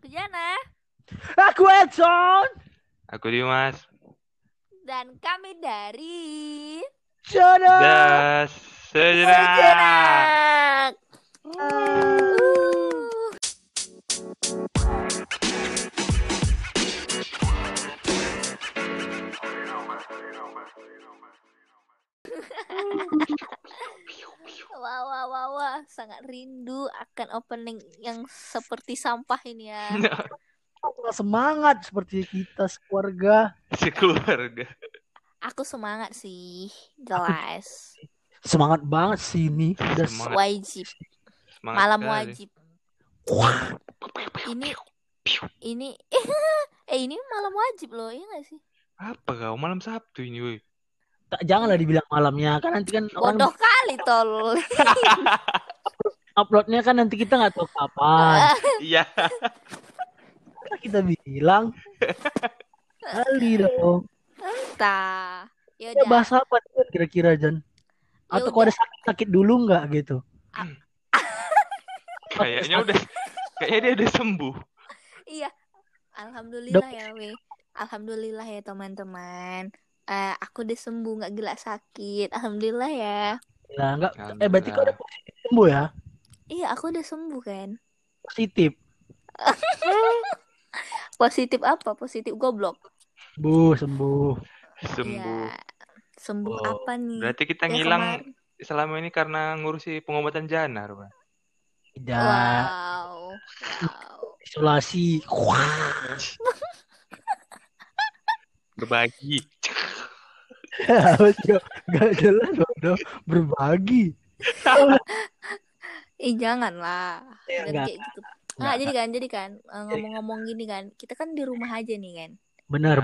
Aku Jana. Aku Edson. Aku Dimas. Dan kami dari Jodoh Sejenak. Wah, sangat rindu akan opening yang seperti sampah ini ya. Aku semangat seperti kita sekeluarga. Sekeluarga. Aku semangat sih, jelas. Aku semangat banget sih ini. Udah wajib. Semangat malam kali. Wajib. Ini malam wajib loh, iya nggak sih? Apa kau malam Sabtu ini, woi? Tak, janganlah dibilang malamnya kan nanti kan bodoh kali tol. Uploadnya kan nanti kita nggak tahu kapan. Iya. Kita bilang kali dong. Entah. Yaudah. Ya bahas apa kira-kira Jan? Atau kau ada sakit dulu nggak gitu? Kayaknya dia udah sembuh. Iya. Alhamdulillah ya we. Alhamdulillah ya teman-teman. Aku udah sembuh, nggak gila sakit, alhamdulillah ya. Nah, nggak, berarti kau udah positif sembuh ya? Iya, aku udah sembuh kan. Positif. Positif apa? Positif goblok. Sembuh. Ya, sembuh oh. Apa nih? Berarti kita ngilang selama ini karena ngurusi pengobatan Jana, Ruben. Tidak. Wow. Isolasi. Berbagi. Gak jelas dong berbagi. Janganlah. Jadi kan ngomong-ngomong gini kan, kita kan di rumah aja nih kan. Benar.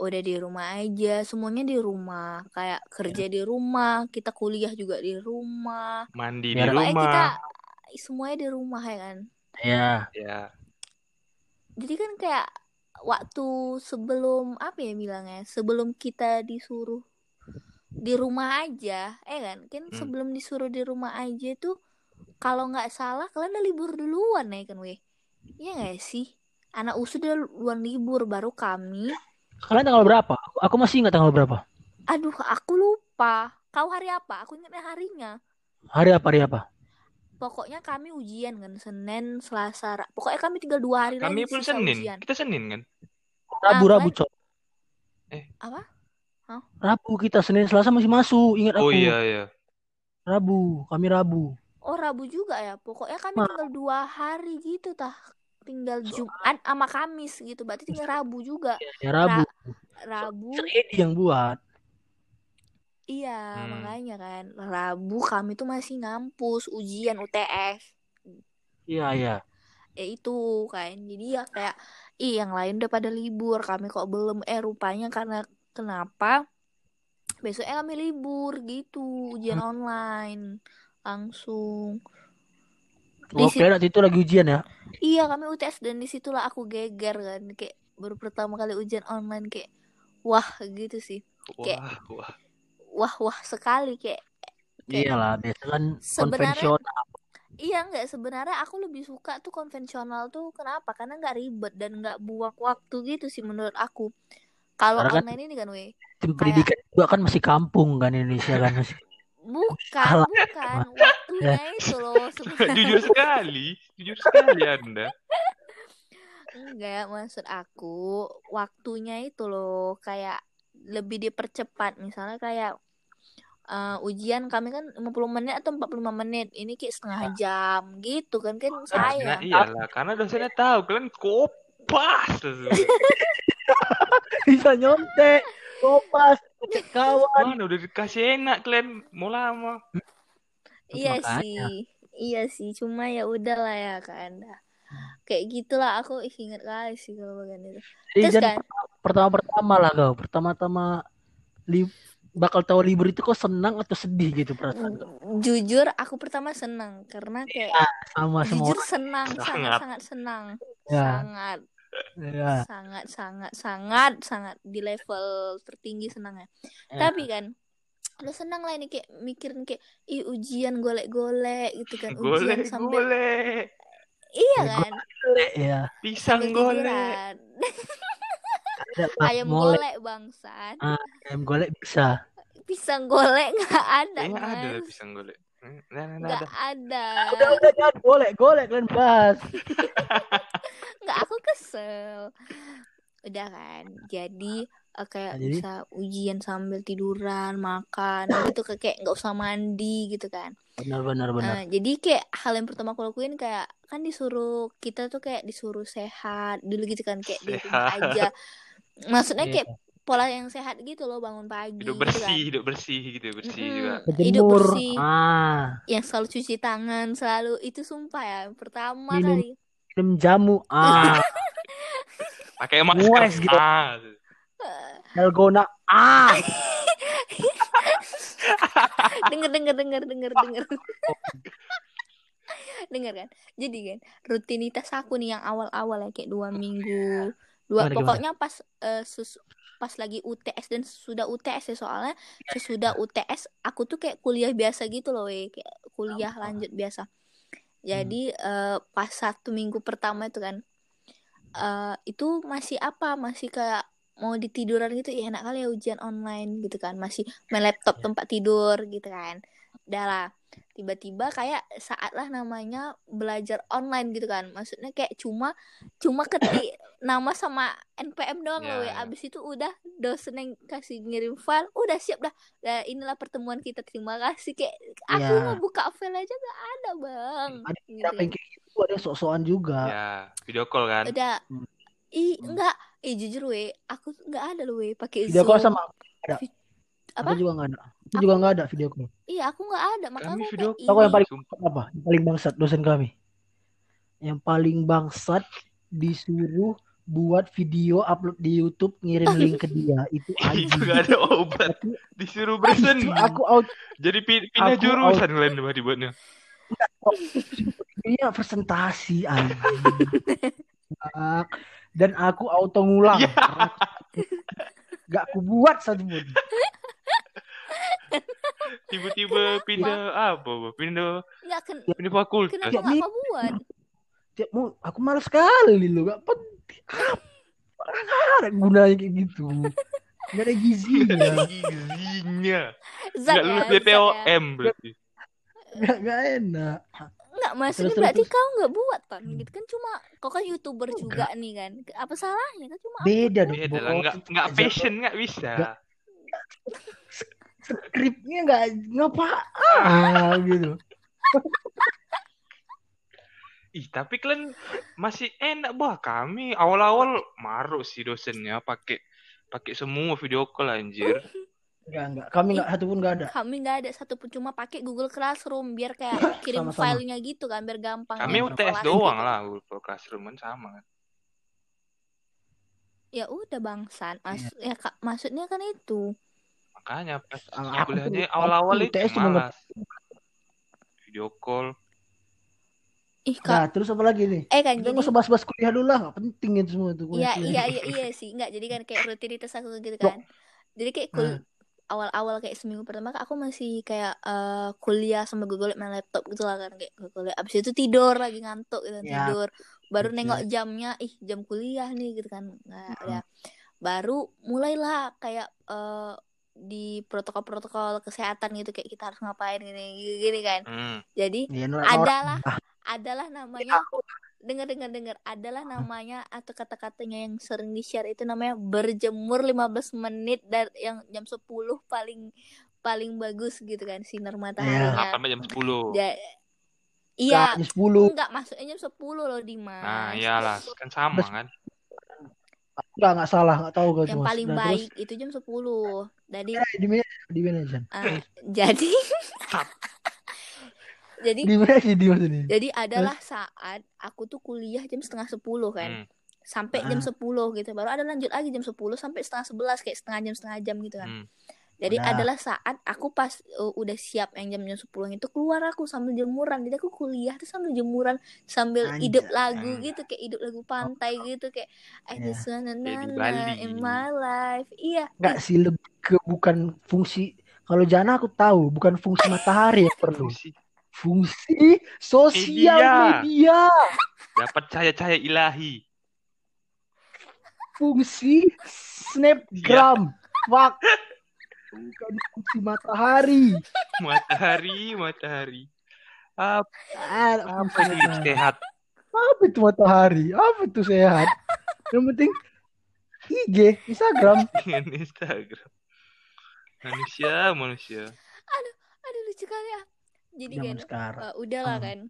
Udah di rumah aja, semuanya di rumah. Kayak kerja di rumah, kita kuliah juga di rumah. Mandi di rumah. Kita semuanya di rumah ya kan. Iya. Jadi kan kayak waktu sebelum sebelum kita disuruh di rumah aja sebelum disuruh di rumah aja tuh kalau nggak salah kalian udah libur duluan ya kan weh, iya nggak sih? Anak USU udah duluan libur, baru kami. Kalian tanggal berapa? Aku masih ingat tanggal berapa. Aduh, aku lupa. Kau hari apa? Aku ingatnya harinya. Hari apa? Pokoknya kami ujian kan, Senin, Selasa. Pokoknya kami tinggal 2 hari lagi. Kami pun Senin. Ujian. Kita Senin kan. Rabu cok. Apa? Hah? Rabu kita, Senin, Selasa masih masuk, ingat aku. Oh iya. Rabu, kami Rabu. Oh, Rabu juga ya. Pokoknya kami tinggal 2 hari gitu tah. Tinggal Jumat sama Kamis gitu. Berarti tinggal Rabu juga. Ya, Rabu. Edi yang buat. Iya, makanya kan Rabu kami tuh masih ngampus ujian UTS. Iya. Ya itu kan. Jadi ya kayak yang lain udah pada libur, kami kok belum. Rupanya karena kenapa? Besoknya kami libur gitu, ujian online langsung. Waktu itu lagi ujian ya? Iya, kami UTS dan disitulah aku geger kan, kayak baru pertama kali ujian online kayak wah gitu sih. Kayak wah sekali kayak iyalah biasa kan konvensional. Iya enggak, sebenarnya aku lebih suka tuh konvensional tuh, kenapa? Karena enggak ribet dan enggak buang waktu gitu sih menurut aku. Kalau online kan, ini kan we. Pendidikan juga kan masih kampung kan Indonesia kan masih. Bukan. Waktunya itu loh sebenarnya. Jujur sekali Anda. Enggak, maksud aku waktunya itu loh kayak lebih dipercepat. Misalnya kayak ujian kami kan 50 menit atau 45 menit, ini kayak setengah jam gitu kan saya. Iyalah, karena dosennya tahu kalian kopas. Bisa nyontek, kopas, kawan. Mana udah dikasih enak kalian mau lama. Iya sih, cuma ya udahlah ya kan. Kayak gitulah aku ingat kali sih kalau bagian itu. Terus kan pertama-tama bakal tahu libur itu kok senang atau sedih gitu perasaan. Jujur aku pertama senang karena kayak sama jujur semua. Senang, sangat senang. Ya. Sangat di level tertinggi senangnya. Ya. Tapi kan udah senang lah ini kayak mikirin kayak ujian golek-golek gitu kan, ujian golek, sambil golek. Iya kan? golek ya. Pisang golek. Ayam golek bangsat. Ayam golek bisa. Pisang golek nggak ada. Nggak ada pisang golek. Nggak ada. Udah jangan golek kalian bahas. Nggak, aku kesel. Udah kan. Jadi kayak jadi? Bisa ujian sambil tiduran, makan gitu, kayak nggak usah mandi gitu kan. Benar. Jadi kayak hal yang pertama aku lakuin kayak kan disuruh kita tuh kayak disuruh sehat dulu gitu kan, kayak di rumah aja. Maksudnya kayak pola yang sehat gitu loh, bangun pagi. Hidup bersih juga. Hidup bersih. Yang selalu cuci tangan, selalu itu sumpah ya pertama kali. Minum jamu. Pakai masker gitu. Dalgona. Dengar. Dengar kan? Jadi kan rutinitas aku nih yang awal-awal ya, kayak 2 minggu. Pokoknya pas pas lagi UTS dan sesudah UTS ya, soalnya sesudah UTS aku tuh kayak kuliah biasa gitu loh, kayak kuliah lanjut biasa. Jadi pas 1 minggu pertama itu kan itu masih kayak mau di tiduran gitu ya, enak kali ya ujian online gitu kan, masih main laptop tempat tidur gitu kan. Udah lah, tiba-tiba kayak saatlah namanya belajar online gitu kan, maksudnya kayak cuma ketik nama sama NPM doang loh ya. Abis itu udah dosen yang kasih ngirim file, udah siap dah, nah, inilah pertemuan kita, terima kasih. Kayak aku mau buka file aja nggak ada bang. Ada gitu. Ada sok-sokan juga ya, video call kan udah. Enggak, jujur aku enggak ada pakai Zoom. Video call sama ada. Apa? Aku juga enggak ada. Enggak ada video call. Iya, aku enggak ada, makanya kami video call. Aku yang paling apa? Yang paling bangsat dosen kami. Yang paling bangsat disuruh buat video upload di YouTube, ngirim link ke dia. Itu anjing. Enggak ada obat. Disuruh bersen. Aku jadi pindah jurusan lain dibuatnya. Iya, presentasi anjing. Dan aku auto ngulang. Gak aku buat satu pun. Tiba-tiba kenapa? Pindah fakultas. Kenapa gak aku buat? Aku malas sekali loh. Gak penting. Gak ada gunanya kayak gitu. Gak ada gizinya. Gak lulus BPOM berarti. Gak enak. Enggak, maksudnya berarti kau enggak buat kan gitu kan, cuma kau kan YouTuber juga nih kan. Apa salahnya kan cuma beda lah, enggak passion enggak bisa. Skripnya enggak ngapa gitu. Tapi kalian masih enak, bah kami awal-awal maruk sih dosennya pakai semua video call anjir. Enggak. Kami enggak satu pun enggak ada. Kami enggak ada satu pun, cuma pakai Google Classroom biar kayak kirim filenya gitu kan, biar gampang. Kami UTS doang gitu. Lah Google Classroom kan sama kan. Ya udah bangsan. Maksudnya kan itu. Makanya pas kuliahnya awal-awal itu malas. Video call. Terus apa lagi nih? Kan jadi usah bahas-bahas kuliah dulu lah, enggak penting itu semua itu. Iya sih, enggak jadi kan kayak rutinitas aku gitu kan. Jadi kayak awal-awal kayak seminggu pertama aku masih kayak kuliah sama Google main laptop gitu lah kan, kayak Google. Abis itu tidur lagi ngantuk gitu, tidur. Baru nengok jamnya, jam kuliah nih gitu kan. Nah, ya. Baru mulailah kayak di protokol-protokol kesehatan gitu, kayak kita harus ngapain gini kan. Jadi adalah namanya adalah namanya atau kata-katanya yang sering di-share itu namanya berjemur 15 menit dari yang jam 10 paling bagus gitu kan, sinar mataharinya. Sampai jam 10. Iya. Jam 10. Enggak, maksudnya jam 10 loh Dimas. Nah, iyalah, kan sama kan. Enggak salah, enggak tahu gua. Yang paling baik itu jam 10. Jadi di manajemen. Jadi adalah saat aku tuh kuliah jam 9:30 kan, sampai jam 10 gitu. Baru ada lanjut lagi jam 10 sampai 10:30, kayak setengah jam gitu kan. Jadi adalah saat aku pas udah siap yang jam 10 itu keluar aku sambil jemuran. Jadi aku kuliah tuh sambil jemuran, sambil hidup lagu gitu, kayak hidup lagu pantai gitu, kayak just wanna in my life. Iya. Enggak sih, lebih ke bukan fungsi. Kalau Jana aku tahu, bukan fungsi matahari yang perlu. Fungsi sosial media. Dapat cahaya-cahaya ilahi. Fungsi snapgram. Fuck. Bukan fungsi matahari. Matahari. Apa itu sehat? Apa itu matahari? Apa itu sehat? Yang penting IG, Instagram. Manusia. Aduh lucu kali ya. Jadi kan udahlah kan.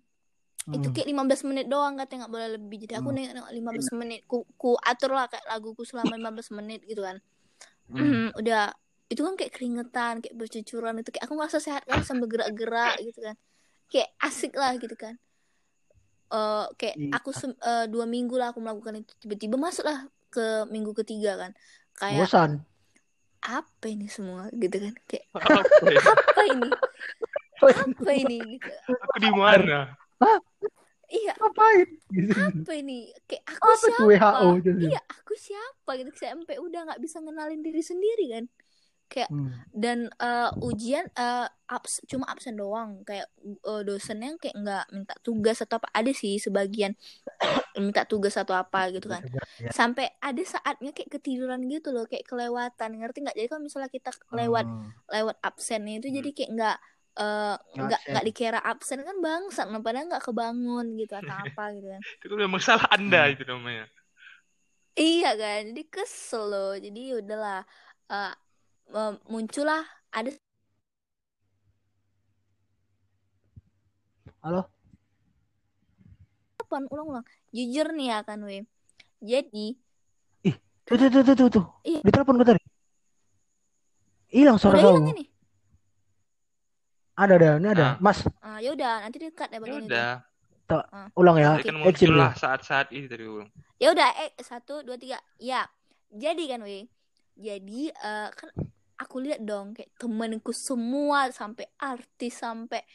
Itu kayak 15 menit doang katanya nggak boleh lebih. Jadi aku nengok 15 menit. Ku atur lah kayak laguku selama 15 menit gitu kan. Udah itu kan kayak keringetan, kayak bercucuran itu kayak aku ngerasa sehat kan sambil gerak-gerak gitu kan. Kayak asik lah gitu kan. Kayak aku 2 minggu lah aku melakukan itu, tiba-tiba masuklah ke minggu ketiga kan. Kayak bosan. Apa ini semua gitu kan, kayak apa ini gitu. Aku di mana? Iya. Apa ini? Kayak aku apa siapa? WHO, iya, aku siapa gitu. Saya sampai udah nggak bisa ngenalin diri sendiri kan. Kayak dan ujian cuma absen doang. Kayak dosennya kayak nggak minta tugas atau apa. Ada sih sebagian minta tugas atau apa gitu kan. Sampai ada saatnya kayak ketiduran gitu loh, kayak kelewatan. Ngerti nggak? Jadi kalau misalnya kita lewat absennya itu jadi kayak nggak dikira absen kan bangsat, padahal nggak kebangun gitu atau apa gitu kan. Itu memang salah Anda itu namanya. Iya kan, jadi kesel loh. Jadi udahlah. Muncullah ada. Halo. Apaan? Ulang-ulang. Jujur nih ya kan we. Jadi. Ih, tuh. Iya. Ditelepon gue tadi. Hilang suara kamu. Hilang ini. Ada ini ada. Mas. Ya udah, nanti di-cut ya bagian itu. Ya udah. Ulang ya. Okay. Kan muncullah saat-saat ini tadi ulang. Ya udah, 1 2 3. Ya. Jadi kan we. Jadi kan aku lihat dong kayak temanku semua sampai artis sampai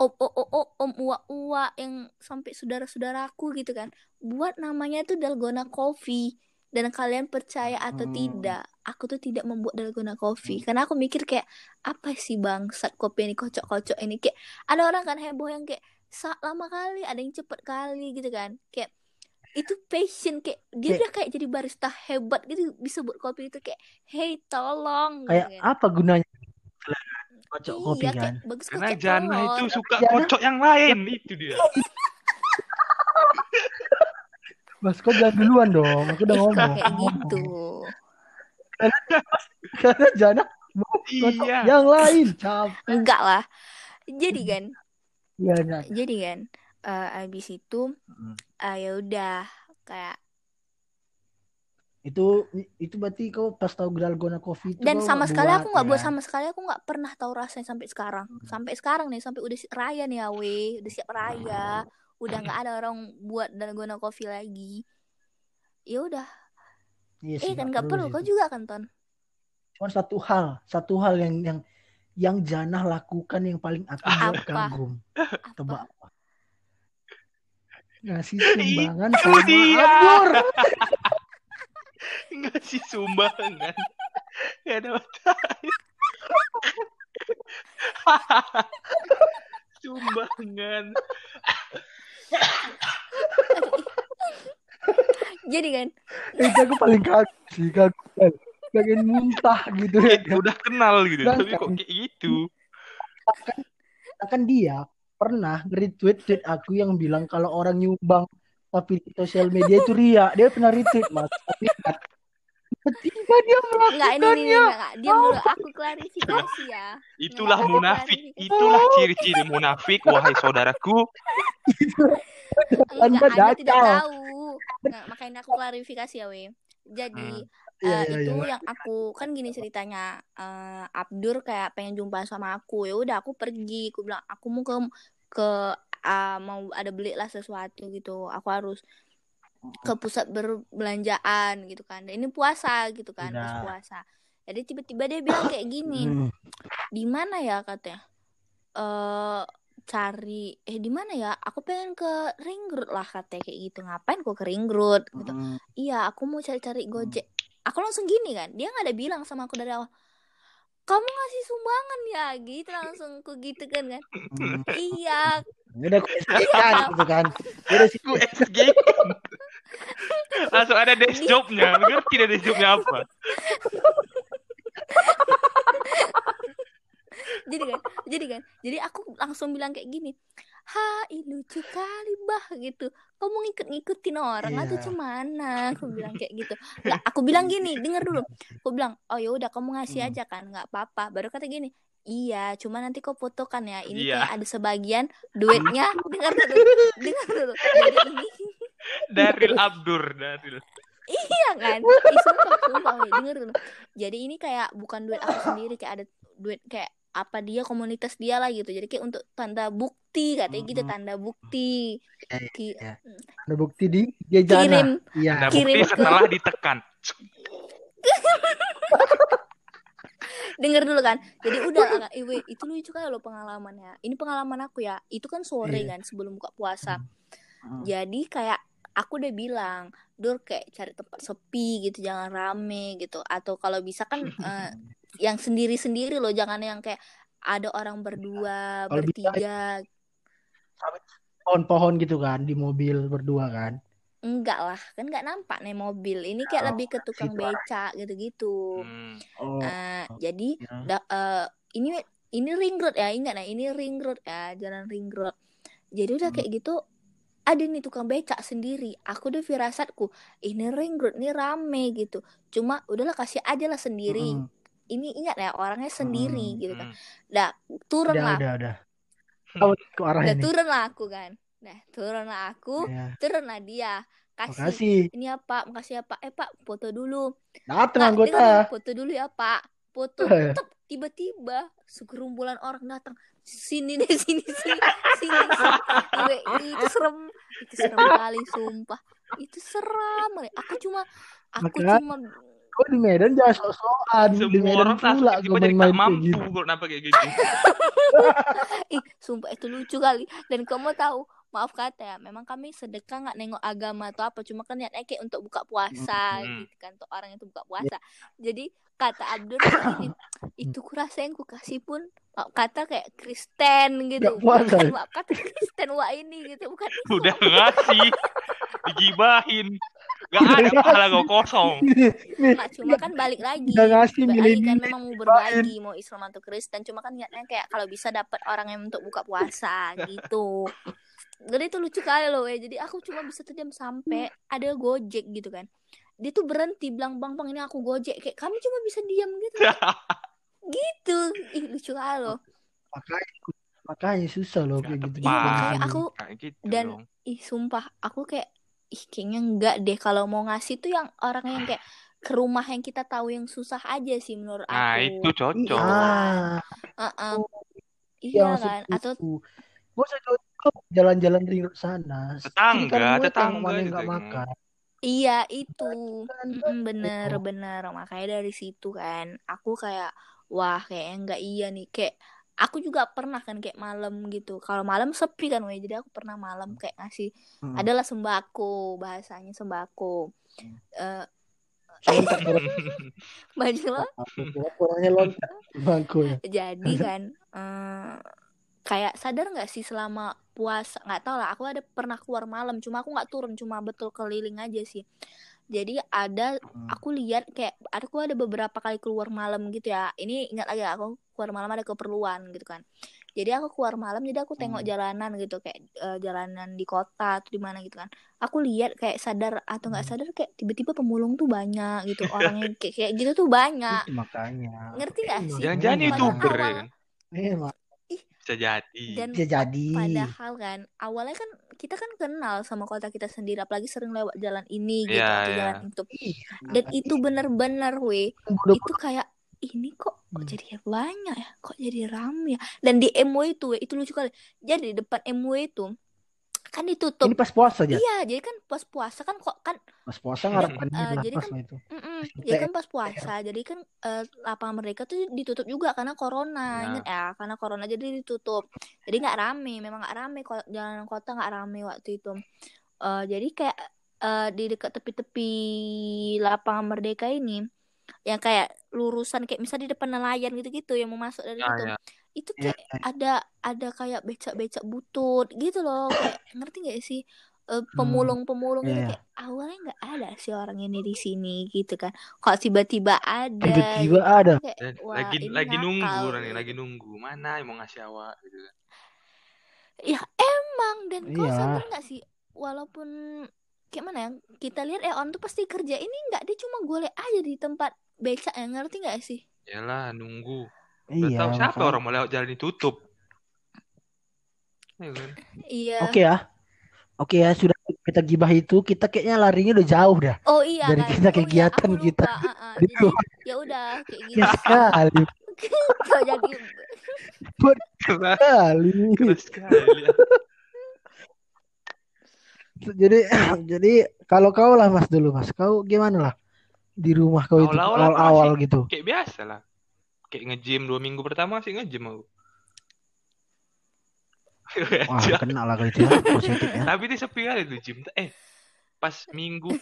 uwa yang sampai saudara-saudaraku gitu kan buat namanya tuh Dalgona Coffee, dan kalian percaya atau tidak aku tuh tidak membuat Dalgona Coffee karena aku mikir kayak apa sih bangsat kopi ini kocok-kocok ini, kayak ada orang kan heboh yang kayak lama kali, ada yang cepat kali gitu kan, kayak itu passion kayak dia udah kayak jadi barista hebat gitu, bisa buat kopi itu kayak hey tolong kayak gitu, apa gunanya kocok kopi kan bagus, karena Jana itu suka kocok yang lain itu dia. Mas kok jangan duluan dong, aku udah ngomong kayak gitu. karena Jana mau kocok yang lain enggak lah. Jadi kan abis itu ya udah kayak itu berarti kau pas tahu Dalgona Coffee itu dan sama sekali aku nggak buat, sama sekali aku nggak pernah tahu rasanya sampai sekarang. Sampai sekarang nih, sampai udah raya nih awe, udah siap raya, udah nggak ada orang buat Dalgona Coffee lagi. Ya udah kan nggak perlu kau juga kan Ton. Cuma satu hal yang Janah lakukan yang paling aku kagum. Tebak apa? Ngasih sumbangan gak ada matahari. Sumbangan. Jadi kan itu aku paling kagum, pengen muntah gitu ya, udah kenal gitu tapi kok kayak gitu. Akan dia pernah nge-retweet aku yang bilang kalau orang nyumbang tapi di sosial media itu ria. Dia pernah retweet Mas, tapi tiba dia melakukannya. Enggak, ini. Dia mulu aku klarifikasi ya. Itulah munafik. Itulah ciri-ciri munafik, wahai saudaraku. Anda tidak tahu. Nah, makanya aku klarifikasi ya, we. Jadi yang aku kan gini ceritanya, Abdur kayak pengen jumpa sama aku, ya udah aku pergi, aku bilang aku mau ke mau ada beli lah sesuatu gitu, aku harus ke pusat berbelanjaan gitu kan, dan ini puasa gitu kan, pas puasa. Jadi tiba-tiba dia bilang kayak gini, di mana ya katanya, cari di mana ya, aku pengen ke Ring Road lah katanya kayak gitu. Ngapain gua ke Ring Road gitu? Iya aku mau cari-cari Gojek. Aku langsung gini kan, dia nggak ada bilang sama aku dari awal, kamu ngasih sumbangan ya gitu, langsung ku gitu kan. Iya Udah gue SG-kan gitu kan. Gue SG-kan. Langsung ada desk job-nya. Gue tidak desk job-nya apa. Jadi aku langsung bilang kayak gini. Hai lucu kali bah gitu. Kamu ngikut-ngikutin orang atau cemana? Aku bilang kayak gitu. Lah aku bilang gini, denger dulu. Aku bilang, "Oh ya udah kamu ngasih aja kan, enggak apa-apa." Baru kata gini, "Iya, cuma nanti kau fotokan ya. Ini kayak ada sebagian duitnya." Dengar dulu. Jadi ini Daril Abdur, Daril. Iya kan? Sumpah, denger dulu. Jadi ini kayak bukan duit aku sendiri, kayak ada duit kayak apa dia komunitas dia lah gitu, jadi kayak untuk tanda bukti katanya gitu, tanda bukti tanda bukti di jejana kirim setelah ditekan. Dengar dulu kan, jadi udah iwe itu lucu kan lo pengalamannya, ini pengalaman aku ya, itu kan sore kan sebelum buka puasa, jadi kayak aku udah bilang Dur kayak cari tempat sepi gitu, jangan rame gitu, atau kalau bisa kan yang sendiri-sendiri loh, jangan yang kayak ada orang berdua kalo bertiga pohon-pohon gitu kan di mobil berdua kan, enggak lah kan nggak nampak nih mobil ini kayak lebih ke tukang becak gitu-gitu. Jadi ini ring road ya, ingat nah ini ring road ya, jalan ring road, jadi udah kayak gitu ada nih tukang becak sendiri. Aku udah firasatku ini ring road ini rame gitu, cuma udahlah kasih aja lah sendiri. Ini ingat ya orangnya sendiri gitu kan. Nah turun udah, lah udah. Turun lah dia kasih ini ya Pak, makasih ya Pak, Pak foto dulu, datang anggota foto dulu ya Pak, foto. Tiba-tiba segerumbulan orang datang, sini. Itu serem kali sumpah, itu seram. Aku cuma kok di Medan jangan sok-sokan. Di Medan pula gue main-main kayak gitu. Kenapa kayak gitu? Ih, sumpah itu lucu kali. Dan kamu tahu, maaf kata ya, memang kami sedekah gak nengok agama atau apa, cuma kan niatnya kayak untuk buka puasa gitu kan, untuk orang itu buka puasa. Jadi kata Abdur ini, itu kurasa yang ku kasih pun kata kayak Kristen gitu. Bukan kata Kristen wah ini gitu, bukan itu. Udah ngasih, digibahin. Gak ada pahala gue kosong. Nah, cuma kan balik lagi. Balik kan memang mau berbagi, mau Islam atau Kristen. Cuma kan niatnya kayak kalau bisa dapat orang yang untuk buka puasa gitu. Jadi itu lucu kali loh. Jadi aku cuma bisa terdiam sampai ada Gojek gitu kan. Dia tuh berhenti bilang bang ini aku Gojek. Kayak kami cuma bisa diam gitu. Gitu. Ih lucu kali loh. Makanya susah loh kayak gitu. Makanya aku dan sumpah aku kayak kayaknya enggak deh, kalau mau ngasih tuh yang orang yang kayak ke rumah yang kita tahu yang susah aja sih menurut aku. Nah itu cocok. Iya kan atau mau cocok jalan-jalan di sana. Tetangga mana enggak makan. Iya itu bener-bener makanya dari situ kan aku kayak wah kayaknya enggak iya nih, kayak aku juga pernah kan kayak malam gitu. Kalau malam sepi kan we. Jadi aku pernah malam kayak ngasih adalah sembako, bahasanya sembako. Jadi kan kayak sadar enggak sih selama puasa? Enggak tahu lah, aku ada pernah keluar malam, cuma aku enggak turun, cuma betul keliling aja sih. Jadi ada aku lihat kayak aku ada beberapa kali keluar malam gitu ya. Ini ingat lagi aku keluar malam ada keperluan gitu kan. Jadi aku keluar malam, jadi aku tengok jalanan gitu kayak jalanan di kota atau di mana gitu kan. Aku lihat kayak sadar atau nggak sadar kayak tiba-tiba pemulung tuh banyak gitu, orangnya kayak gitu tuh banyak. Makanya. Ngerti nggak sih? Jangan-jangan itu bener. Bisa jadi. Padahal kan awalnya kan kita kan kenal sama kota kita sendiri, apalagi sering lewat jalan ini gitu atau jalan itu. Dan itu benar-benar itu kayak ini kok jadi banyak ya, kok jadi ramai ya. Dan di MW itu itu lucu kali. Jadi di depan MW itu kan ditutup. Ini pas puasa aja. Iya, jadi kan pas puasa kan kok kan pas puasa ngarapan jadi kan itu. Jadi kan pas puasa, jadi kan lapangan Merdeka tuh ditutup juga karena corona. Ingat ya, karena corona jadi ditutup. Jadi enggak rame, memang enggak rame, jalanan kota enggak rame waktu itu. Jadi kayak di dekat tepi-tepi lapangan Merdeka ini yang kayak lurusan kayak misal di depan nelayan gitu-gitu yang mau masuk dari itu. itu kayak ada kayak becak-becak butut gitu loh, kayak ngerti nggak sih, pemulung-pemulung itu kayak awalnya nggak ada sih orang ini di sini gitu kan, kok tiba-tiba ada, kayak, lagi nunggu orang ini, lagi nunggu mana yang mau ngasih awak gitu kan. Ya emang, dan kau sadar nggak sih, walaupun kayak mana ya, kita lihat Eon tuh pasti kerja ini nggak, dia cuma golek aja di tempat becak, ya ngerti nggak sih? Yalah nunggu. Iya. Tahu siapa orang mau lewat jalan ditutup. Iya. Oke ya sudah kita gibah itu, kita kayaknya larinya udah jauh dah. Oh iya. Dari kita kegiatan kita. Gitu. Ya udah kayak gitu. Sekali. Jadi. Sekali. Jadi kalau kau lah Mas dulu Mas, kau gimana lah di rumah kau itu awal-awal gitu? Kayak biasa lah. Kayak nge-gym 2 minggu pertama sih nge-gym aku. Wah, kena lah kalau itu ya, positif ya. Tapi itu sepi kali tuh gym. Pas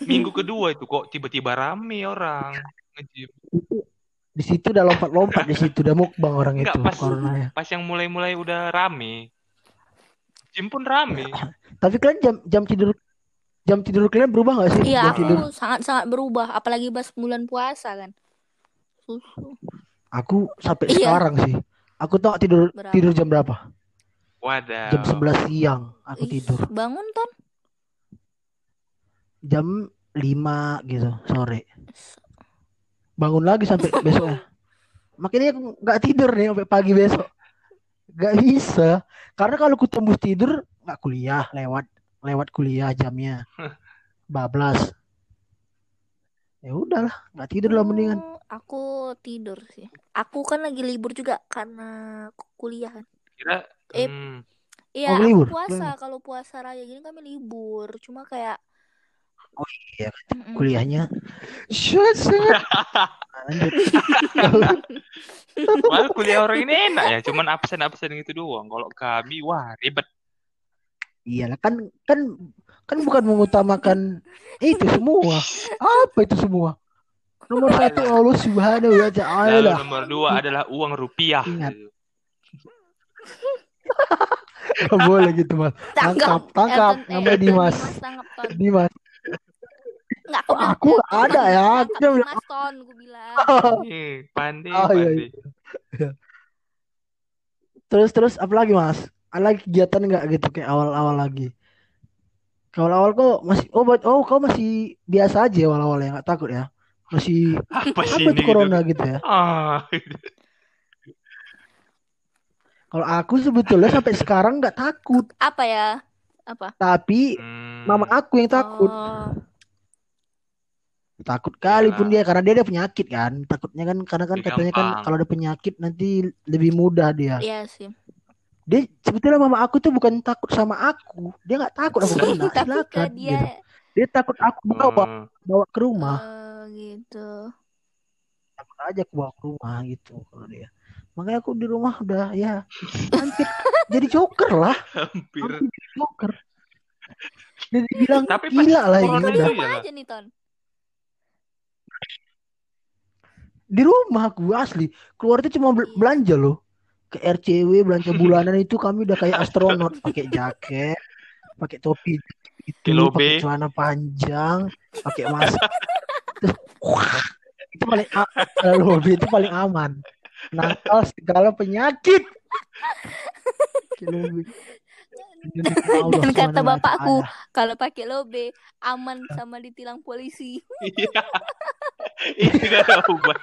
minggu kedua itu kok tiba-tiba rame orang nge-gym. Di situ udah lompat-lompat, di situ udah mukbang orang. Nggak, itu coronanya. Pas yang mulai-mulai udah rame. Gym pun rame. Tapi kalian jam tidur kalian berubah enggak sih? Iya, aku sangat-sangat berubah, apalagi pas bulan puasa kan. Aku sampai sekarang sih. Aku tau tidur jam berapa? Waduh. Jam 11 siang aku tidur. Bangun Ton? Jam 5 gitu sore. Bangun lagi sampai besoknya. Makanya aku gak tidur nih sampai pagi besok. Gak bisa. Karena kalau aku tembus tidur gak kuliah, lewat kuliah jamnya. Bablas. Ya udahlah, gak tidur lah mendingan. Aku tidur sih. Aku kan lagi libur juga karena kuliah kan. Iya, aku puasa. Kalau puasa raya gini kami libur. Cuma kayak kuliahnya. Wah, kuliah orang ini enak ya, cuman absen-absen gitu doang. Kalau kami wah ribet. Iyalah kan bukan mengutamakan itu semua. Apa itu semua? Nomor 1 Allah Subhanahu wa ta'ala. Lalu nomor 2 adalah uang rupiah. Ingat. Gak boleh gitu Mas. Tangkap namanya Dimas. Dimas. Enggak, aku ada ya. Mas Ton gue bilang. Pandai. Iya. Terus apa lagi Mas? Ada lagi kegiatan enggak gitu kayak awal-awal lagi? Awal-awal kok masih kau masih biasa aja awal-awal ya, enggak takut ya? Masih apa itu corona gitu ya. Kalau aku sebetulnya sampai sekarang nggak takut. Apa ya? Apa? Tapi mama aku yang takut. Oh. Takut kali pun dia, karena dia ada penyakit kan. Takutnya kan karena kan katanya kan kalau ada penyakit nanti lebih mudah dia. Iya sih. Dia sebetulnya mama aku tuh bukan takut sama aku. Dia nggak takut aku kena. Silakan. Dia takut aku bawa ke rumah. Gitu. Takut aja aku bawa ke rumah gitu kalau dia. Makanya aku di rumah udah ya hampir jadi joker lah. Hampir jadi joker. Dia bilang tapi gila lah ini udah. Di rumah aja nih Ton. Di rumah aku asli. Keluar itu cuma belanja loh. Ke RCW belanja bulanan itu kami udah kayak astronot, pakai jaket, pakai topi gitu, pakai celana panjang, pakai masker. Wah, itu paling hobi itu paling aman. Nakal segala penyakit. Dan kata bapakku, kalau pakai lobe aman sama ditilang polisi. Iya. Itu enggak obat.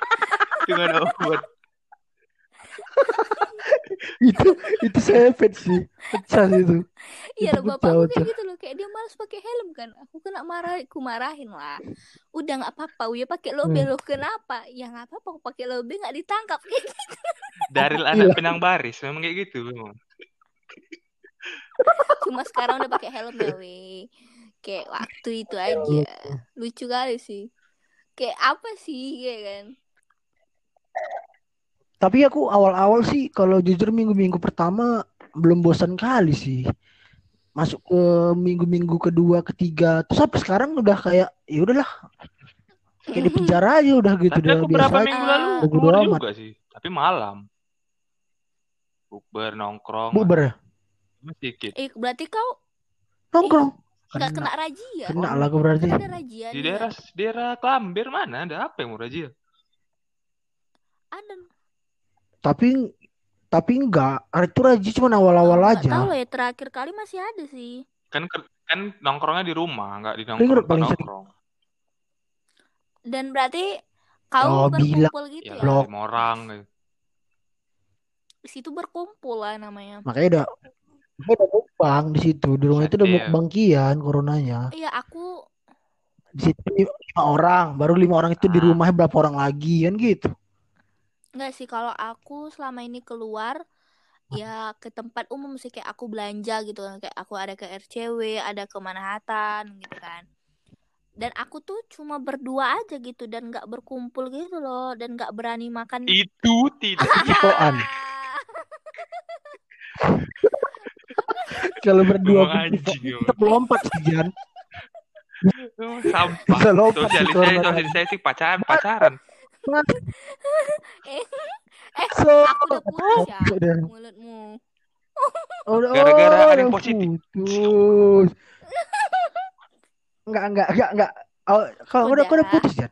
Itu savage sih, pecah itu. Iya loh, bapakku kayak gitu loh, kayak dia malas pakai helm kan. Aku kena marah, aku marahin lah. Udah nggak apa-apa, ya pakai lobe loh. Kenapa? Ya nggak apa-apa, aku pakai lobe nggak ditangkap kayak gitu. Daril anak Pinang Baris, memang kayak gitu. Cuma sekarang udah pakai helm ya, we. Kayak waktu itu aja, lucu kali sih. Kayak apa sih, ya kan? Tapi aku awal-awal sih kalau jujur minggu-minggu pertama belum bosan kali sih. Masuk ke minggu-minggu kedua, ketiga, terus sampai sekarang udah kayak ya udahlah. Kayak di penjara aja udah gitu. Tapi udah aku biasa. Berapa minggu lalu keluar juga sih, tapi malam. Bukber nongkrong. Bukber. Sedikit. Berarti kau nongkrong. Enggak kena razia. Kena lah aku berarti. Kena razia. Di daerah Klambir mana ada apa yang mau razia? Ada. Tapi enggak, itu razia cuma awal-awal aja. Tahu ya, terakhir kali masih ada sih. Kan nongkrongnya di rumah, enggak di nongkrong. Dan berarti kau berkumpul gitu ya. Blok orang gitu. Di situ berkumpul lah namanya. Makanya udah mukbang di situ, di rumah itu udah mukbang kian coronanya. Iya, aku di situ 5 orang, baru 5 orang itu di rumahnya berapa orang lagi kan gitu. Enggak sih, kalau aku selama ini keluar ya ke tempat umum sih, kayak aku belanja gitu kan, kayak aku ada ke RCW, ada ke Manhattan gitu kan. Dan aku tuh cuma berdua aja gitu dan nggak berkumpul gitu loh, dan nggak berani makan. Itu tidak sopan. Kalau berdua kita melompat sekian. Sampah. Sosialisasi itu pacaran. Aku udah putus ya mulutmu. Gara-gara ada yang positif. Enggak. Kalau udah kau udah putus ya.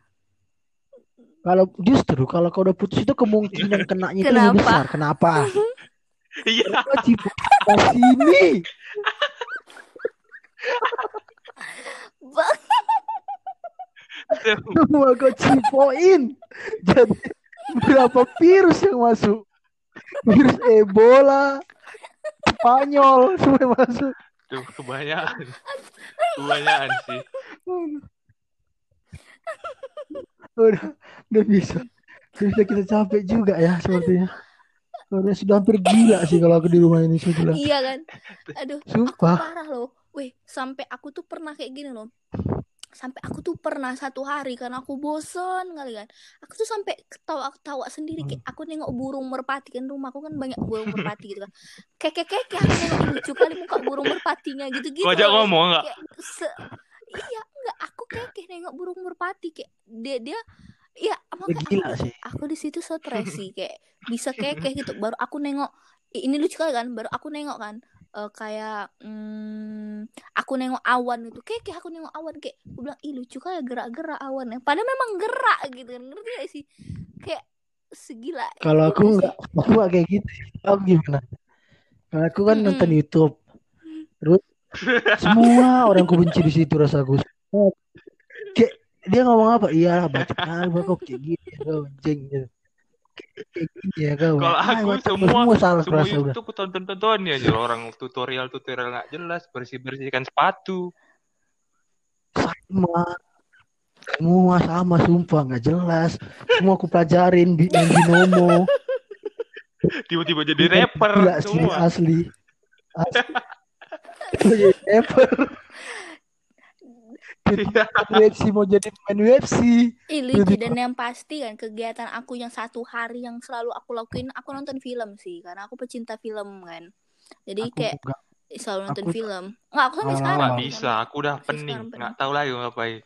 Kalau justru kalau kau udah putus itu kemungkinan kenanya itu lebih besar. Kenapa? Iya. Di sini. Semua kau cipoin. Jadi berapa virus yang masuk? Virus Ebola, Spanyol semua masuk. Tuh kebanyakan sih. Udah bisa kita capek juga ya sepertinya. Udah sudah hampir gila sih kalau aku di rumah ini sudah. Iya kan? Aduh, sumpah. Aku parah loh. Weh, sampai aku tuh pernah kayak gini loh. Sampai aku tuh pernah 1 hari karena aku bosen kali kan. Aku tuh sampai ketawa-ketawa sendiri, kayak aku nengok burung merpati kan, rumahku kan banyak burung merpati gitu kan. Kekekek aku nengok lucu kali muka burung merpatinya gitu-gitu. Kau ajak ngomong enggak? Iya, enggak, aku kekeh nengok burung merpati kayak dia ya, makanya aku di situ stres sih, kayak bisa kekeh gitu. Baru aku nengok ini lucu kali kan, baru aku nengok kan aku nengok awan itu, kayak aku nengok awan kayak aku bilang ih lucu kali gerak-gerak awannya, padahal memang gerak gitu kan, ngerti gak sih, kayak segila. Kalau aku nggak, aku gak kayak gitu. Aku gimana? Karena aku kan nonton YouTube, terus semua orang ku benci di situ rasaku. Kayak dia ngomong apa? Iya, bacaan gua kok kayak gini, kau benjing gitu. Ya, kalau aku semua itu aku tonton ya, jadi orang tutorial nggak jelas, bersihkan sepatu sama sumpah nggak jelas, semua aku pelajarin di binomo, tiba-tiba jadi rapper gila, semua asli jadi rapper. UFC mau jadi main UFC. Lucu. Dan yang pasti kan kegiatan aku yang 1 hari yang selalu aku lakuin, aku nonton film sih, karena aku pecinta film kan. Jadi aku kayak selalu nonton film. Enggak, aku sampai sekarang nggak bisa, aku udah pening, nggak tahu lagi ngapain.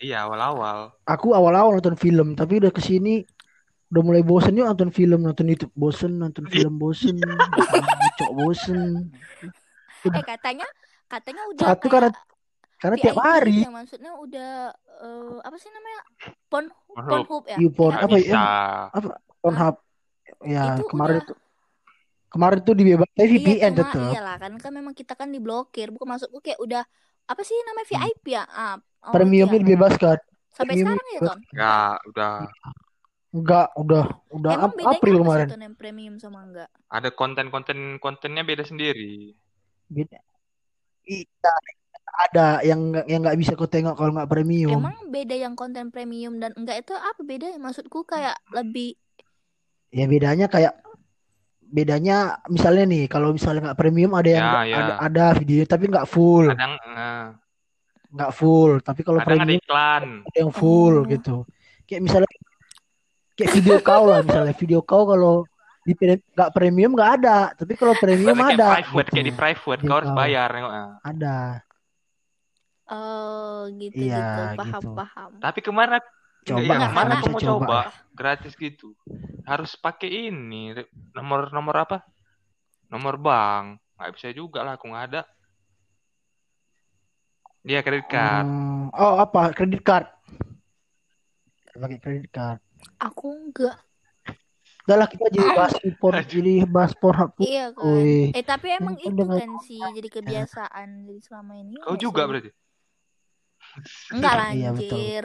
Iya, awal-awal. Aku awal-awal nonton film, tapi udah kesini udah mulai bosen yuk nonton film, nonton YouTube bosen, nonton film bosen, cok bosen. Katanya udah satu kayak karena tiap hari ya, maksudnya udah apa sih namanya Pornhub ya? Pornhub ya itu kemarin tuh dibebas VPN tetap. Iyalah kan memang kita kan diblokir, bukan maksudku kayak udah apa sih namanya VIP ya? Premiumnya dibebaskan. Sampai premium sekarang ya, Ton? Enggak, udah April kemarin. Premium sama enggak? Ada kontennya beda sendiri. Beda. Iya, ada yang nggak bisa kau tengok kalau nggak premium. Emang beda yang konten premium dan enggak itu apa bedanya? Maksudku kayak lebih. Ya bedanya misalnya nih, kalau misalnya nggak premium ada yang ada videonya tapi nggak full. Nggak full, tapi kalau premium ada iklan. Ada yang full gitu. Kayak misalnya kayak video kau lah, misalnya video kau kalau di nggak premium nggak ada, tapi kalau premium ada. Kayak di private kau harus bayar. Ada. Oh gitu. Iya, paham. Tapi kemarin Coba yang mana aku mau coba gratis gitu. Harus pakai ini nomor apa? Nomor bank. Nggak bisa juga lah, aku nggak ada. Dia kredit card. Oh, apa? Kredit card. Pakai kredit card. Aku enggak. Udah lah, kita jadi bahas impor, jadi bahas porhak. Iya kan. Ui. Tapi emang itu kan sih jadi kebiasaan jadi selama ini. Kau juga sih? Berarti? Enggak lah, iya, anjir.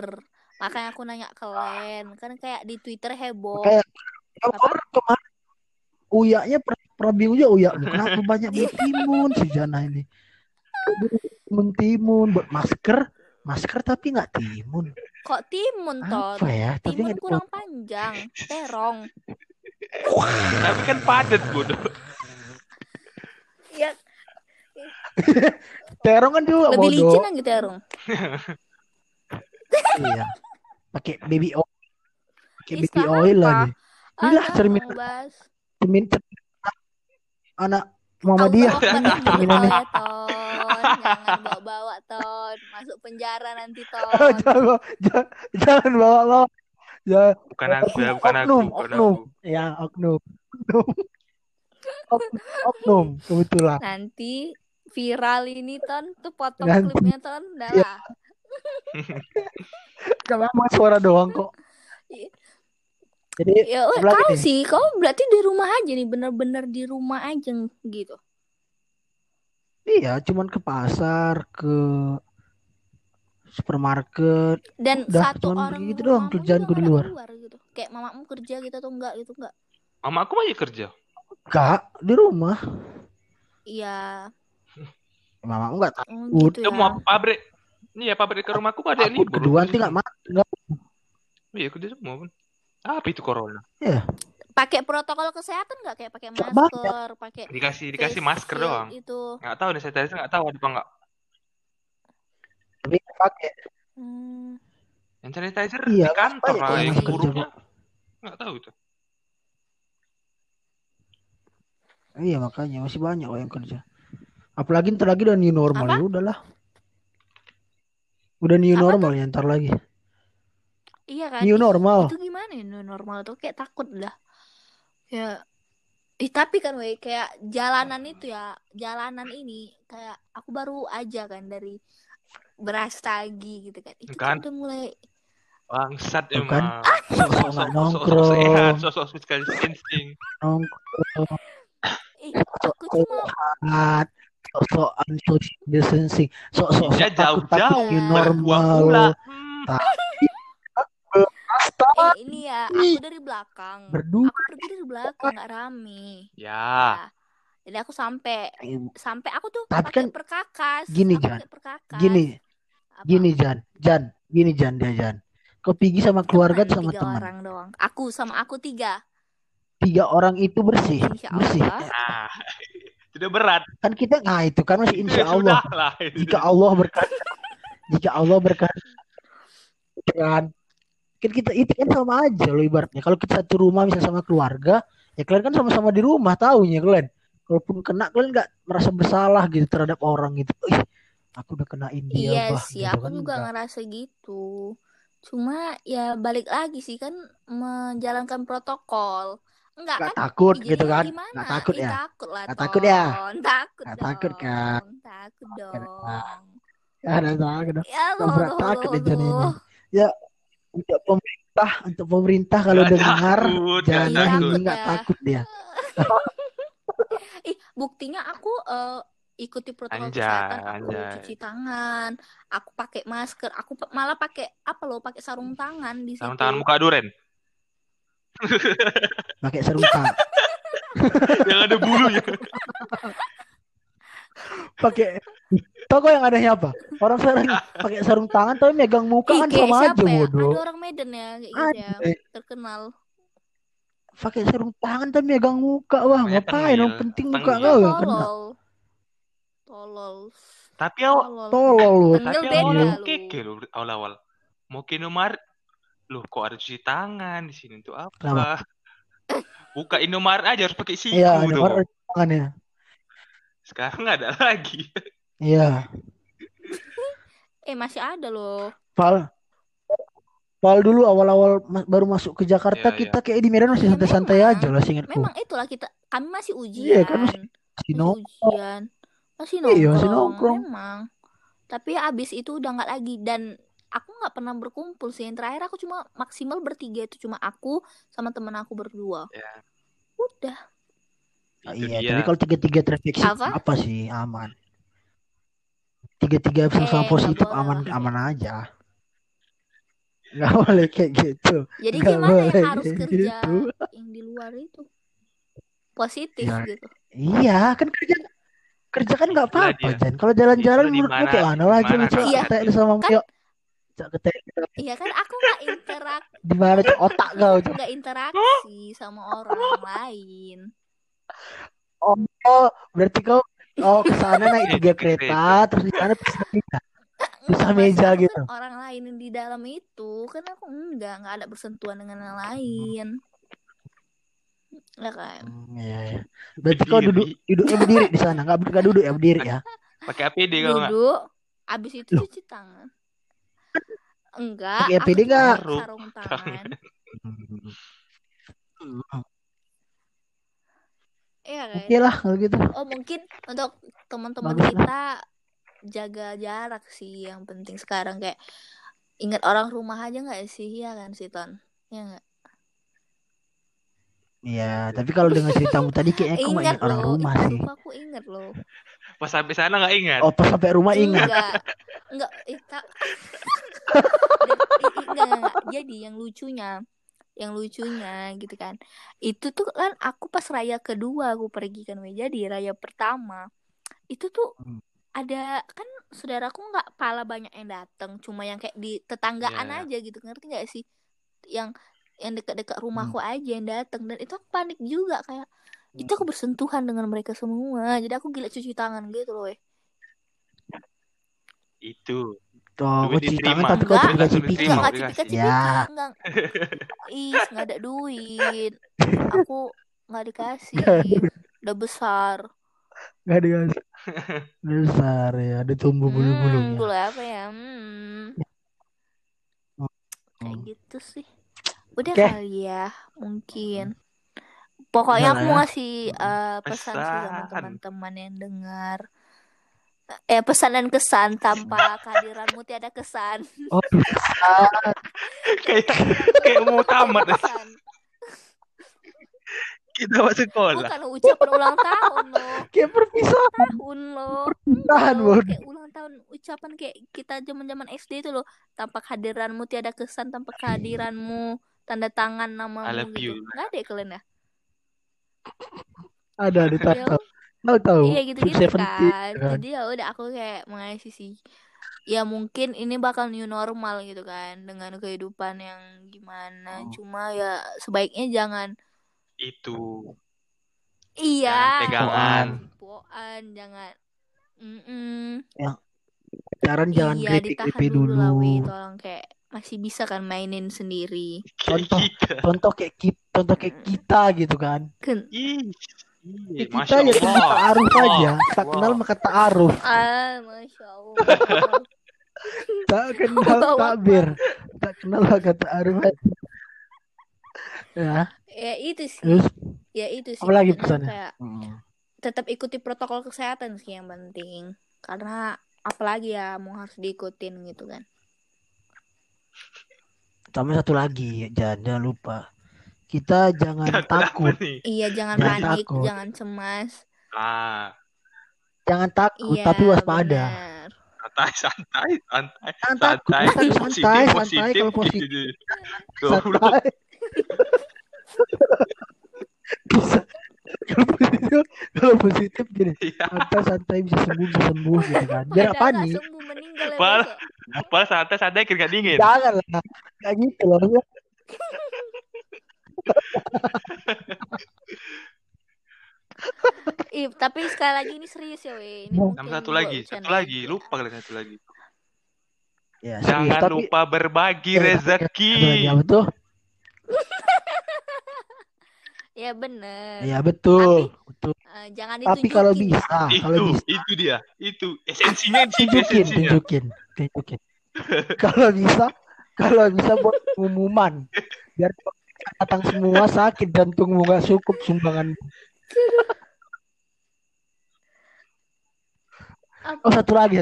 Makanya aku nanya kalian. Kan kayak di Twitter heboh. Kayak kemarin uyaknya Prabiunya uyak. Kenapa banyak mentimun si Jana ini? Mentimun buat masker tapi nggak timun. Kok timun toh? Ya? Timun kurang panjang, terong. Tapi kan padat bodoh. Ya. Terong kan juga bodoh. Lebih licin lagi terong. Iya. Pakai baby oil. Pakai baby oil lagi. Inilah cermin anak Muhammadiyah. Cerminannya. Jangan bawa-bawa Ton, masuk penjara nanti Ton. Jangan bawa-bawa. Ya, bukan oknum. Ya, oknum kebetulan. Nanti viral ini Ton, tuh potong nanti klipnya Ton, dah lah. Jangan mau suara doang kok. Jadi ya, kau ini sih, kau berarti di rumah aja nih, bener-bener di rumah aja gitu. Iya, cuman ke pasar, ke supermarket. Dan udah, satu orang gitu doang kerjaanku di luar gitu. Kayak mamamu kerja gitu atau enggak gitu, enggak. Mamaku aja kerja. Enggak, di rumah. Iya. Mamamu enggak tahu. Gitu ya. Mau pabrik. Iya, pabrik ke rumahku pada ini. Kedua nanti enggak mati. Iya, kerja semua pun. Apa itu corona? Iya. Pakai protokol kesehatan nggak, kayak pakai masker, pakai dikasih masker doang. Itu nggak tahu deh, saya tadi nggak tahu ada apa nggak. Tapi pakai. Hand sanitizer di kantor lah yang buruknya. Nggak tahu itu. Iya makanya masih banyak loh yang kerja. Apalagi ntar lagi udah new normal ya udahlah. Udah new normal ya ntar lagi. Iya kan. New normal. Itu gimana ya new normal tuh, kayak takut lah. Ya, tapi kan weh kayak jalanan itu ya, jalanan ini kayak aku baru aja kan dari Brastagi gitu kan. Itu kan udah mulai bangsat emang. Sosok nongkrong, sosok insting. Nongkrong. Aku cuma sosok distancing, sosok jauh-jauh normal. Ini ya, aku dari belakang. Berdua. Aku pergi dari belakang, nggak rame. Ya. Jadi aku sampai aku tuh pakai kan perkakas. Gini Jan. Gini Jan. Kau pergi sama keluarga atau sama teman? 3 orang doang. Aku 3. 3 orang itu bersih. Bersih. Nah, tidak berat. Kan kita itu kan masih insyaallah. Jika Allah berkata. Kan kita itu kan sama aja loh ibaratnya. Kalau kita satu rumah misalnya sama keluarga, ya kalian kan sama-sama di rumah taunya kalian. Walaupun kena kalian nggak merasa bersalah gitu terhadap orang gitu. Ih, aku udah kenain dia. Iya sih, gitu, aku kan juga ngerasa gitu. Cuma ya balik lagi sih kan menjalankan protokol. Enggak kan, takut gitu kan? Enggak takut ya? Takut ya? Takut dong. Takut dong. Ya takut deh Janina. Ya. Untuk pemerintah kalau gak dengar jangan nggak takut dia. Buktinya aku ikuti protokol kesehatan, aku cuci tangan, aku pakai masker, aku malah pakai pakai sarung tangan di situ. Sarung tangan muka duren. Pakai sarung tangan. Yang ada bulunya. Pakai tau kok yang adanya apa? Orang sekarang pakai sarung tangan tapi megang muka kan sama aja bodoh. Ada orang Medan ya kayak gitu ya, terkenal. Pakai sarung tangan tapi megang muka, wah ngapain? Yang penting muka kau yang kena. Tolol. Tapi tolol. Tapi awal keke lu awal-awal. Mau Indomaret. Loh kok ada cuci tangan di sini untuk apa? Buka Indomaret aja harus pakai siku dong. Iya, sekarang nggak ada lagi. Iya. Masih ada loh. Pal. Pal dulu awal-awal baru masuk ke Jakarta, kita kayak di Medan masih santai-santai aja lah seingatku. Memang itulah kami masih ujian. Iya, kan masih nongkrong. Masih nongkrong. Memang. Tapi abis itu udah nggak lagi, dan aku nggak pernah berkumpul sih. Yang terakhir aku cuma maksimal bertiga, itu cuma aku sama temen aku berdua. Yeah. Udah. Nah, iya, tapi kalau tiga-tiga traffic apa sih aman? Tiga-tiga sama positif aman aja. Nggak boleh kayak gitu. Jadi gak gimana yang harus kerja gitu. Yang di luar itu positif ya, gitu. Iya kan kerja kan nggak apa-apa Jan. Kalau jalan-jalan menurutku kayak mana lagi macam ketek sama Mio. Iya kan aku nggak interaksi. Di mana otak kau? Nggak interaksi sama orang lain. Oh berarti kau kesana naik tiga kereta terus di sana pisah meja gitu. Orang lain di dalam itu kan aku enggak ada bersentuhan dengan yang lain. Lah kan. Iya. Berarti kau duduknya berdiri di sana, enggak duduk ya, berdiri ya. Pakai APD kau enggak? Duduk, abis itu cuci tangan. Enggak. Pakai APD enggak? Sarung tangan. Iya kan? Oke lah kalau gitu. Oh, mungkin untuk teman-teman kita jaga jarak sih yang penting sekarang, kayak ingat orang rumah aja nggak sih, ya kan sih Ton, ya nggak? Iya, tapi kalau dengan ceritamu tadi kayaknya aku ingat orang rumah sih. Aku ingat loh. Pas sampai sana nggak ingat? Oh, pas sampai rumah ingat. Enggak, enggak. Jadi yang lucunya gitu kan. Itu tuh kan aku pas raya kedua aku pergi kan, jadi raya pertama itu tuh ada kan saudaraku nggak pala banyak yang datang, cuma yang kayak di tetanggaan aja gitu, ngerti nggak sih, yang dekat-dekat rumahku aja yang datang, dan itu aku panik juga kayak itu aku bersentuhan dengan mereka semua, jadi aku gila cuci tangan gitu loh. Itu tuh cuci tangan tapi kok nggak cipika enggak nggak ada duit, aku nggak dikasih, udah besar. Nggak dikasih besar ya, ada tumbuh bulu-bulunya. Bulu apa ya? Kayak gitu sih. Udah kali ya, mungkin. Pokoknya aku mau ngasih pesan sih sama teman-teman yang dengar. Pesan dan kesan, tanpa kehadiranmu tiada kesan. Oh, kayak mau tamat. Kita masuk sekolah. Bukan ucapan ulang tahun loh. Kayak perpisahan. Tahun loh. Perpisahan loh. Kayak ulang tahun, ucapan kayak kita zaman-zaman SD itu loh. Tanpa kehadiranmu tiada kesan, tanpa kehadiranmu tanda tangan namamu gitu. Enggak ada ya kalian ya? Ada tahu. Tahu. Iya gitu-gitu kan. Jadi ya udah aku kayak mengasih sih. Ya mungkin ini bakal new normal gitu kan, dengan kehidupan yang gimana. Cuma ya sebaiknya jangan itu. Iya. Pegangan, jangan. Ya. Jangan kritik dulu. Tolong kayak masih bisa kan mainin sendiri. Contoh kayak kita gitu kan. Kita ya ta'aruf aja. Tak kenal maka ta'aruf. Masya Allah. Tak kenal takbir. Tak kenal maka ta'aruf aja. Ya itu sih. Terus? Ya itu sih. Apalagi pesannya? Kayak, tetap ikuti protokol kesehatan sih yang penting. Karena apalagi ya mau harus diikutin gitu kan. Sama satu lagi, jangan lupa. Kita jangan takut. Iya, jangan panik, takut. Jangan cemas. Jangan takut, iya, tapi waspada. Bener. Santai. Santai, kalau positif. Santai. Bisa kalau positif gini santai bisa sembuh gitu kan, jangan panik, pal santai kira dingin, jangan lah kayak gitu loh. Tapi sekali lagi ini serius ya weh, satu lagi lupa kali satu lagi ya, jangan serius, lupa berbagi rezeki ya, betul. Ya benar. Ya betul. Jangan ditunjukin. Tapi kalau bisa, itu esensinya. Tunjukin. Kalau bisa, Kalau bisa buat pengumuman biar datang semua sakit jantungmu nggak cukup sumbangan. Oh satu lagi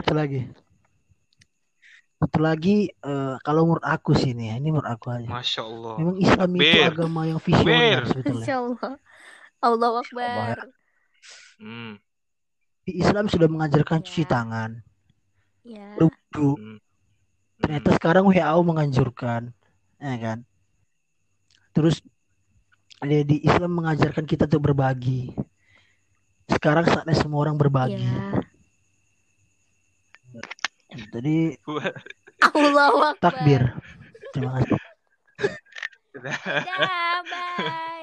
kalau menurut aku sih ini menurut aku aja. Masya Allah. Memang Islam itu agama yang visioner sebetulnya. Masya Allah. Allahu Akbar. Islam sudah mengajarkan cuci tangan, berwudu. Ternyata sekarang WHO menganjurkan, ya kan. Terus di Islam mengajarkan kita untuk berbagi. Sekarang saatnya semua orang berbagi. Jadi takbir. Terima kasih. Dah, bye.